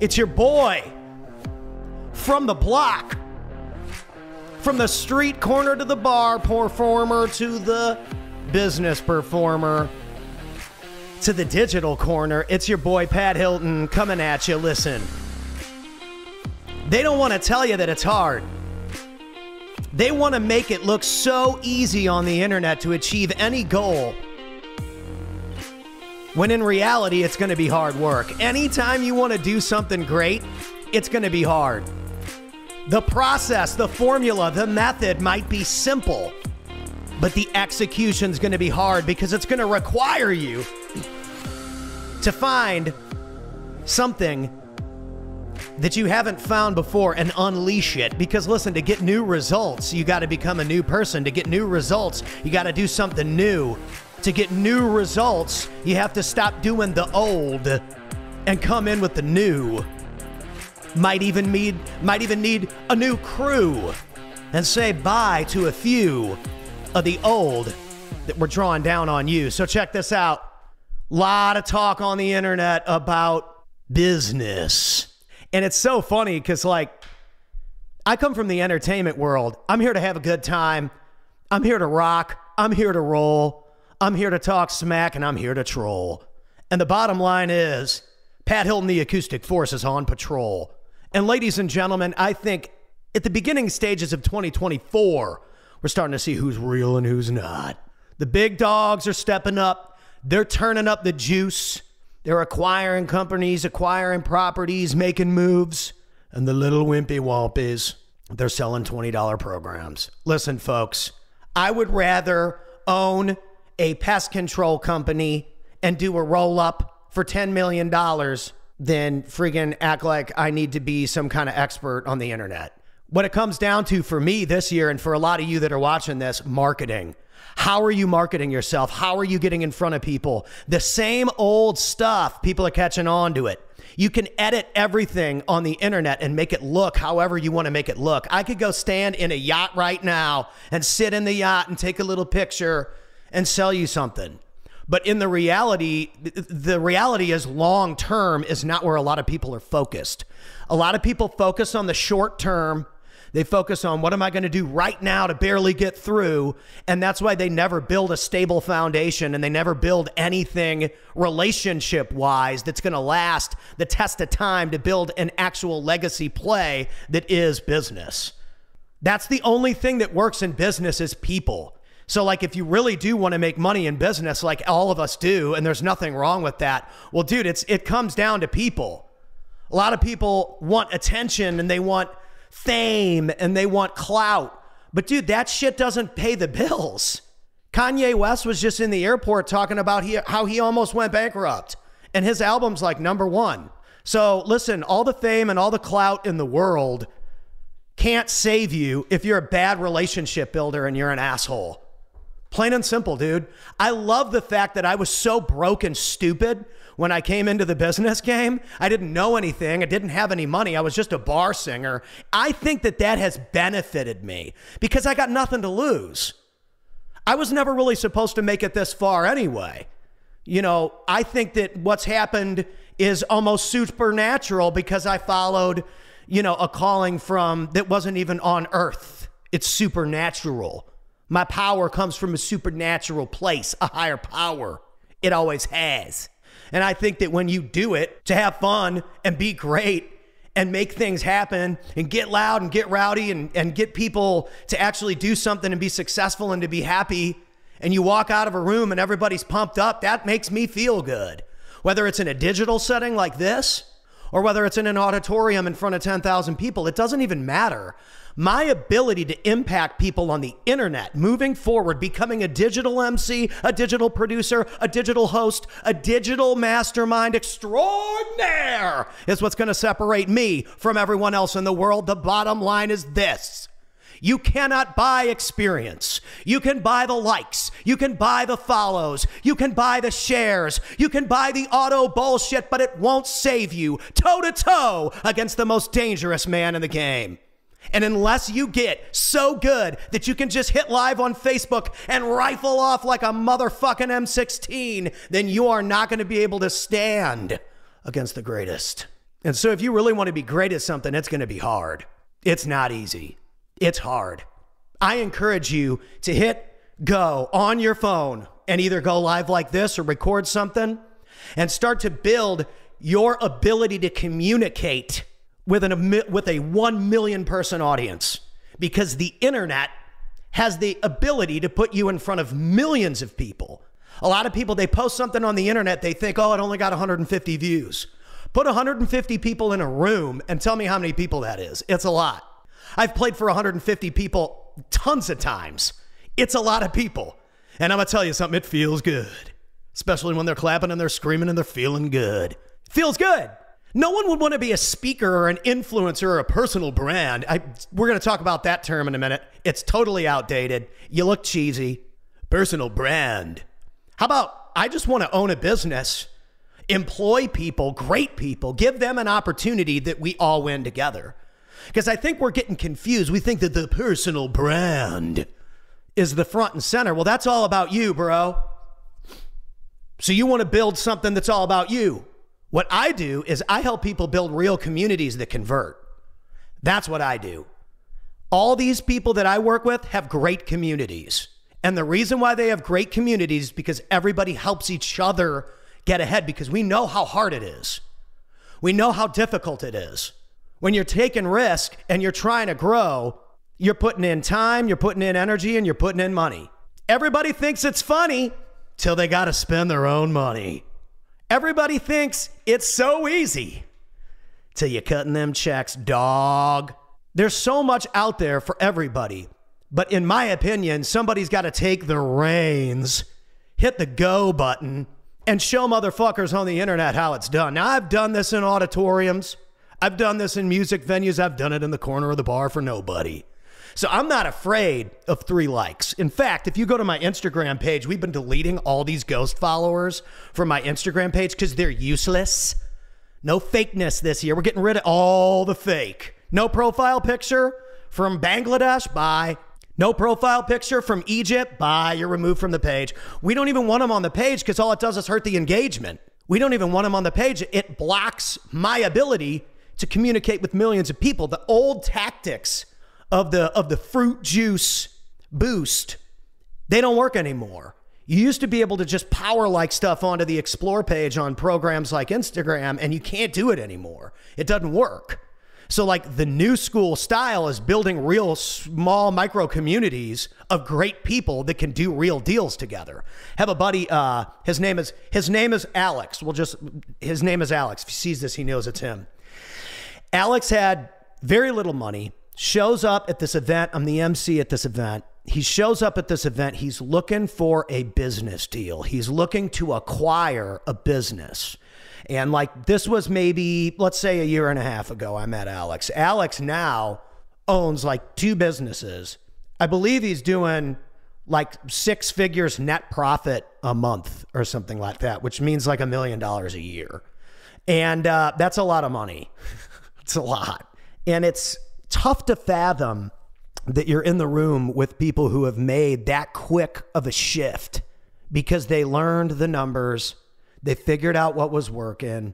It's your boy from the block, from the street corner to the bar performer, to the business performer, to the digital corner. It's your boy Pat Hilton coming at you. Listen, they don't want to tell you that it's hard. They want to make it look so easy on the internet to achieve any goal, when in reality, it's going to be hard work. Anytime you want to do something great, it's going to be hard. The process, the formula, the method might be simple, but the execution's going to be hard, because it's going to require you to find something that you haven't found before and unleash it. Because listen, to get new results, you got to become a new person. To get new results, you got to do something new. To get new results, you have to stop doing the old and come in with the new. Might even need a new crew and say bye to a few of the old that were drawing down on you. So check this out. Lot of talk on the internet about business. And it's so funny because, like, I come from the entertainment world. I'm here to have a good time. I'm here to rock. I'm here to roll. I'm here to talk smack, and I'm here to troll. And the bottom line is, Pat Hilton, the acoustic force, is on patrol. And ladies and gentlemen, I think at the beginning stages of 2024, we're starting to see who's real and who's not. The big dogs are stepping up. They're turning up the juice. They're acquiring companies, acquiring properties, making moves. And the little wimpy wompies, they're selling $20 programs. Listen, folks, I would rather own a pest control company and do a roll-up for $10 million than friggin' act like I need to be some kind of expert on the internet. What it comes down to for me this year, and for a lot of you that are watching this, marketing. How are you marketing yourself? How are you getting in front of people? The same old stuff, people are catching on to it. You can edit everything on the internet and make it look however you want to make it look. I could go stand in a yacht right now and sit in the yacht and take a little picture and sell you something. But in the reality is long-term is not where a lot of people are focused. A lot of people focus on the short-term. They focus on, what am I going to do right now to barely get through? And that's why they never build a stable foundation, and they never build anything relationship-wise that's going to last the test of time to build an actual legacy play that is business. That's the only thing that works in business is people. So, like, if you really do want to make money in business, like all of us do, and there's nothing wrong with that, well, dude, it comes down to people. A lot of people want attention, and they want fame, and they want clout. But dude, that shit doesn't pay the bills. Kanye West was just in the airport talking about how he almost went bankrupt, and his album's like #1. So listen, all the fame and all the clout in the world can't save you if you're a bad relationship builder and you're an asshole. Plain and simple, dude. I love the fact that I was so broke and stupid when I came into the business game. I didn't know anything. I didn't have any money. I was just a bar singer. I think that has benefited me because I got nothing to lose. I was never really supposed to make it this far anyway. You know, I think that what's happened is almost supernatural because I followed, you know, a calling from that wasn't even on earth. It's supernatural. My power comes from a supernatural place, a higher power. It always has. And I think that when you do it to have fun and be great and make things happen and get loud and get rowdy and get people to actually do something and be successful and to be happy, and you walk out of a room and everybody's pumped up, that makes me feel good. Whether it's in a digital setting like this or whether it's in an auditorium in front of 10,000 people, it doesn't even matter. My ability to impact people on the internet, moving forward, becoming a digital MC, a digital producer, a digital host, a digital mastermind extraordinaire is what's going to separate me from everyone else in the world. The bottom line is this. You cannot buy experience. You can buy the likes. You can buy the follows. You can buy the shares. You can buy the auto bullshit, but it won't save you toe-to-toe against the most dangerous man in the game. And unless you get so good that you can just hit live on Facebook and rifle off like a motherfucking M16, then you are not going to be able to stand against the greatest. And so if you really want to be great at something, it's going to be hard. It's not easy. It's hard. I encourage you to hit go on your phone and either go live like this or record something and start to build your ability to communicate with a 1 million person audience, because the internet has the ability to put you in front of millions of people. A lot of people, they post something on the internet, they think, oh, it only got 150 views. Put 150 people in a room and tell me how many people that is. It's a lot. I've played for 150 people tons of times. It's a lot of people. And I'm gonna tell you something, it feels good. Especially when they're clapping and they're screaming and they're feeling good. Feels good. No one would want to be a speaker or an influencer or a personal brand. We're going to talk about that term in a minute. It's totally outdated. You look cheesy. Personal brand. How about, I just want to own a business, employ people, great people, give them an opportunity that we all win together. Because I think we're getting confused. We think that the personal brand is the front and center. Well, that's all about you, bro. So you want to build something that's all about you. What I do is I help people build real communities that convert. That's what I do. All these people that I work with have great communities. And the reason why they have great communities is because everybody helps each other get ahead, because we know how hard it is. We know how difficult it is. When you're taking risk and you're trying to grow, you're putting in time, you're putting in energy, and you're putting in money. Everybody thinks it's funny till they got to spend their own money. Everybody thinks it's so easy till you're cutting them checks, dog. There's so much out there for everybody. But in my opinion, somebody's got to take the reins, hit the go button, and show motherfuckers on the internet how it's done. Now, I've done this in auditoriums. I've done this in music venues. I've done it in the corner of the bar for nobody. So I'm not afraid of 3 likes. In fact, if you go to my Instagram page, we've been deleting all these ghost followers from my Instagram page because they're useless. No fakeness this year. We're getting rid of all the fake. No profile picture from Bangladesh, bye. No profile picture from Egypt, bye. You're removed from the page. We don't even want them on the page because all it does is hurt the engagement. We don't even want them on the page. It blocks my ability to communicate with millions of people. The old tactics of the fruit juice boost, they don't work anymore. You used to be able to just power like stuff onto the explore page on programs like Instagram, and you can't do it anymore. It doesn't work. So like the new school style is building real small micro communities of great people that can do real deals together. Have a buddy, his name is Alex. His name is Alex. If he sees this, he knows it's him. Alex had very little money. Shows up at this event. I'm the MC at this event. He shows up at this event. He's looking for a business deal. He's looking to acquire a business. And like this was maybe, let's say, a year and a half ago, I met Alex. Alex now owns like 2 businesses. I believe he's doing like 6 figures net profit a month or something like that, which means like $1 million a year. And that's a lot of money. It's a lot. And it's tough to fathom that you're in the room with people who have made that quick of a shift because they learned the numbers, they figured out what was working,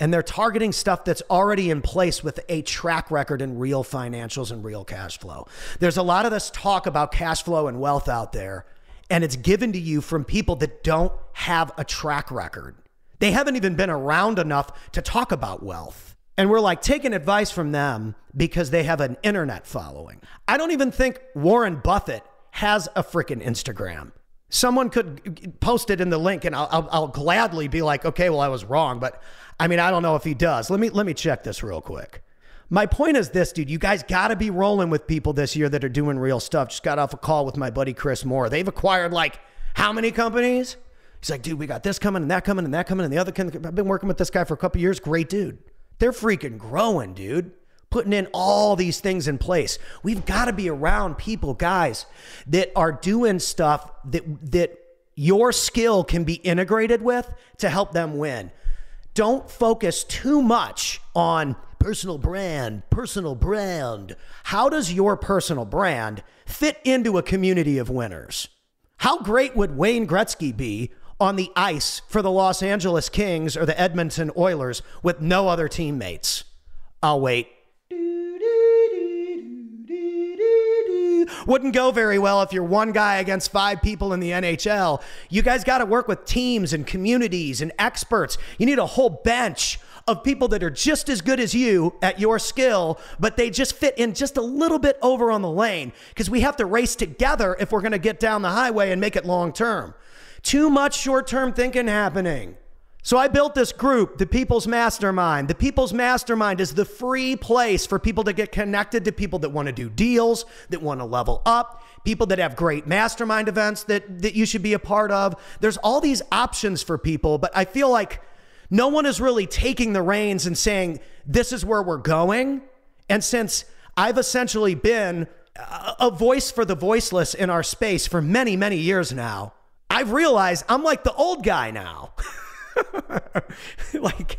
and they're targeting stuff that's already in place with a track record and real financials and real cash flow. There's a lot of this talk about cash flow and wealth out there, and it's given to you from people that don't have a track record. They haven't even been around enough to talk about wealth. And we're like taking advice from them because they have an internet following. I don't even think Warren Buffett has a freaking Instagram. Someone could post it in the link and I'll gladly be like, okay, well, I was wrong. But I mean, I don't know if he does. Let me check this real quick. My point is this, dude, you guys got to be rolling with people this year that are doing real stuff. Just got off a call with my buddy, Chris Moore. They've acquired like how many companies? He's like, dude, we got this coming and that coming and that coming and the other coming. I've been working with this guy for a couple of years. Great dude. They're freaking growing, dude. Putting in all these things in place. We've got to be around people, guys, that are doing stuff that your skill can be integrated with to help them win. Don't focus too much on personal brand, personal brand. How does your personal brand fit into a community of winners? How great would Wayne Gretzky be on the ice for the Los Angeles Kings or the Edmonton Oilers with no other teammates. I'll wait. Wouldn't go very well if you're one guy against 5 people in the NHL. You guys got to work with teams and communities and experts. You need a whole bench of people that are just as good as you at your skill, but they just fit in just a little bit over on the lane, because we have to race together if we're going to get down the highway and make it long-term. Too much short-term thinking happening. So I built this group, The People's Mastermind. The People's Mastermind is the free place for people to get connected to people that want to do deals, that want to level up, people that have great mastermind events that you should be a part of. There's all these options for people, but I feel like no one is really taking the reins and saying, this is where we're going. And since I've essentially been a voice for the voiceless in our space for many, many years now, I've realized I'm like the old guy now. Like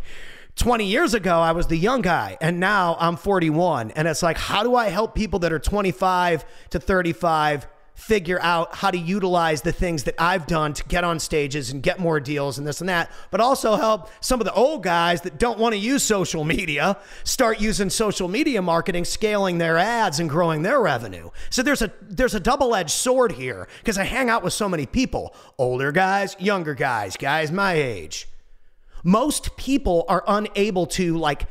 20 years ago, I was the young guy, and now I'm 41. And it's like, how do I help people that are 25 to 35 figure out how to utilize the things that I've done to get on stages and get more deals and this and that, but also help some of the old guys that don't want to use social media start using social media marketing, scaling their ads and growing their revenue. So there's a double-edged sword here, because I hang out with so many people, older guys, younger guys, guys my age. Most people are unable to like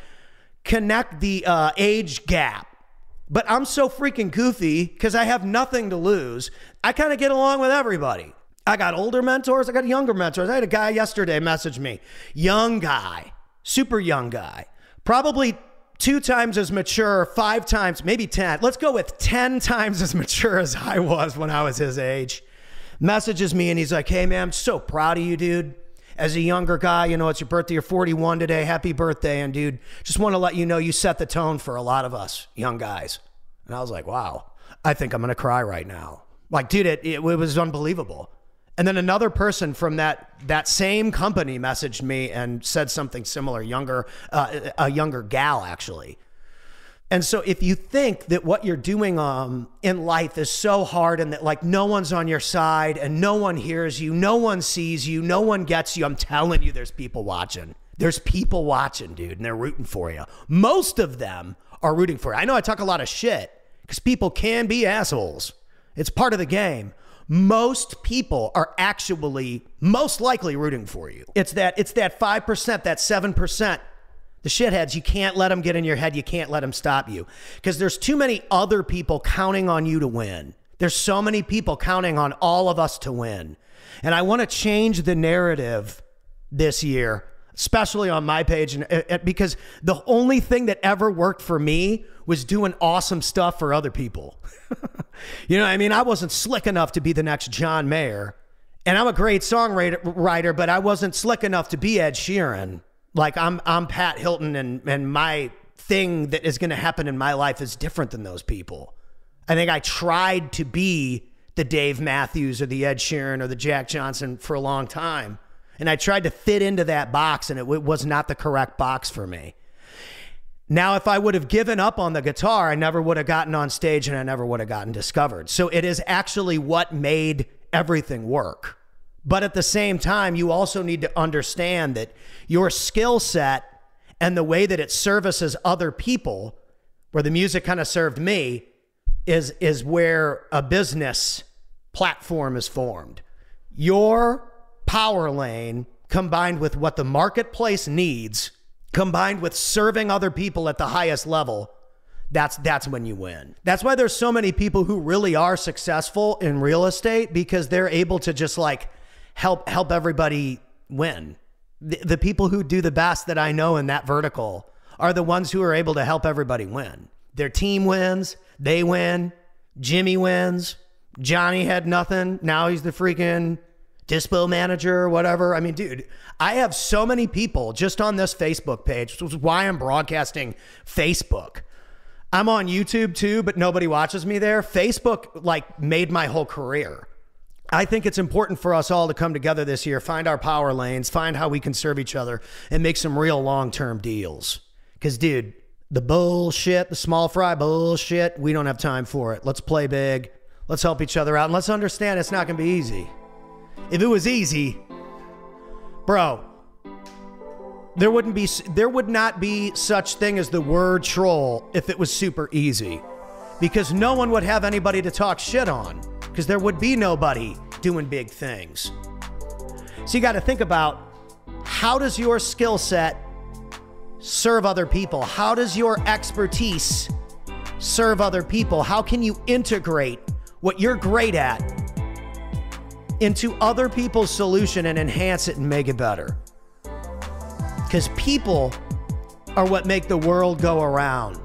connect the age gap. But I'm so freaking goofy because I have nothing to lose. I kind of get along with everybody. I got older mentors. I got younger mentors. I had a guy yesterday message me. Young guy. Super young guy. Probably 2 times as mature, 5 times, maybe 10. Let's go with 10 times as mature as I was when I was his age. Messages me and he's like, hey, man, I'm so proud of you, dude. As a younger guy, you know, it's your birthday. You're 41 today. Happy birthday. And dude, just want to let you know you set the tone for a lot of us young guys. And I was like, wow, I think I'm going to cry right now. Like, dude, it was unbelievable. And then another person from that same company messaged me and said something similar, a younger gal, actually. And so if you think that what you're doing in life is so hard and that like no one's on your side and no one hears you, no one sees you, no one gets you, I'm telling you, there's people watching. There's people watching, dude, and they're rooting for you. Most of them are rooting for you. I know I talk a lot of shit because people can be assholes. It's part of the game. Most people are actually most likely rooting for you. It's that 5%, that 7%. The shitheads, you can't let them get in your head. You can't let them stop you, because there's too many other people counting on you to win. There's so many people counting on all of us to win. And I want to change the narrative this year, especially on my page, because the only thing that ever worked for me was doing awesome stuff for other people. You know what I mean? I wasn't slick enough to be the next John Mayer, and I'm a great songwriter, but I wasn't slick enough to be Ed Sheeran. Like I'm Pat Hilton, and my thing that is going to happen in my life is different than those people. I think I tried to be the Dave Matthews or the Ed Sheeran or the Jack Johnson for a long time. And I tried to fit into that box, and it was not the correct box for me. Now, if I would have given up on the guitar, I never would have gotten on stage and I never would have gotten discovered. So it is actually what made everything work. But at the same time, you also need to understand that your skill set and the way that it services other people, where the music kind of served me, is where a business platform is formed. Your power lane combined with what the marketplace needs, combined with serving other people at the highest level, that's when you win. That's why there's so many people who really are successful in real estate, because they're able to just like, help everybody win. The people who do the best that I know in that vertical are the ones who are able to help everybody win. Their team wins, they win, Jimmy wins, Johnny had nothing, now he's the freaking dispo manager or whatever. I mean, dude, I have so many people just on this Facebook page, which is why I'm broadcasting Facebook. I'm on YouTube too, but nobody watches me there. Facebook like made my whole career. I think it's important for us all to come together this year, find our power lanes, find how we can serve each other, and make some real long-term deals. Because, dude, the bullshit, the small fry bullshit, we don't have time for it. Let's play big. Let's help each other out. And let's understand it's not going to be easy. If it was easy, Bro, there would not be such thing as the word troll if it was super easy, because no one would have anybody to talk shit on, because there would be nobody doing big things. So you got to think about, how does your skill set serve other people? How does your expertise serve other people? How can you integrate what you're great at into other people's solution and enhance it and make it better? Because people are what make the world go around.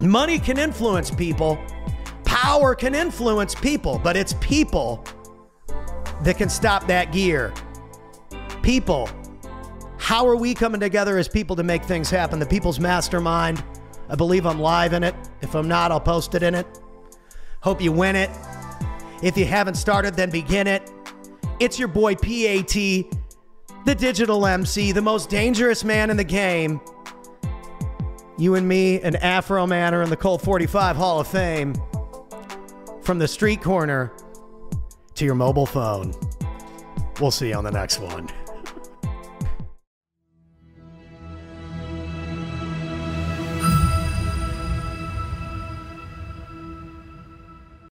Money can influence people, power can influence people, but it's people that can stop that gear. People. How are we coming together as people to make things happen? The People's Mastermind. I believe I'm live in it. If I'm not, I'll post it in it. Hope you win it. If you haven't started, then begin it. It's your boy PAT, the digital MC, the most dangerous man in the game. You and me and Afro Man are in the Colt 45 Hall of Fame. From the street corner to your mobile phone. We'll see you on the next one.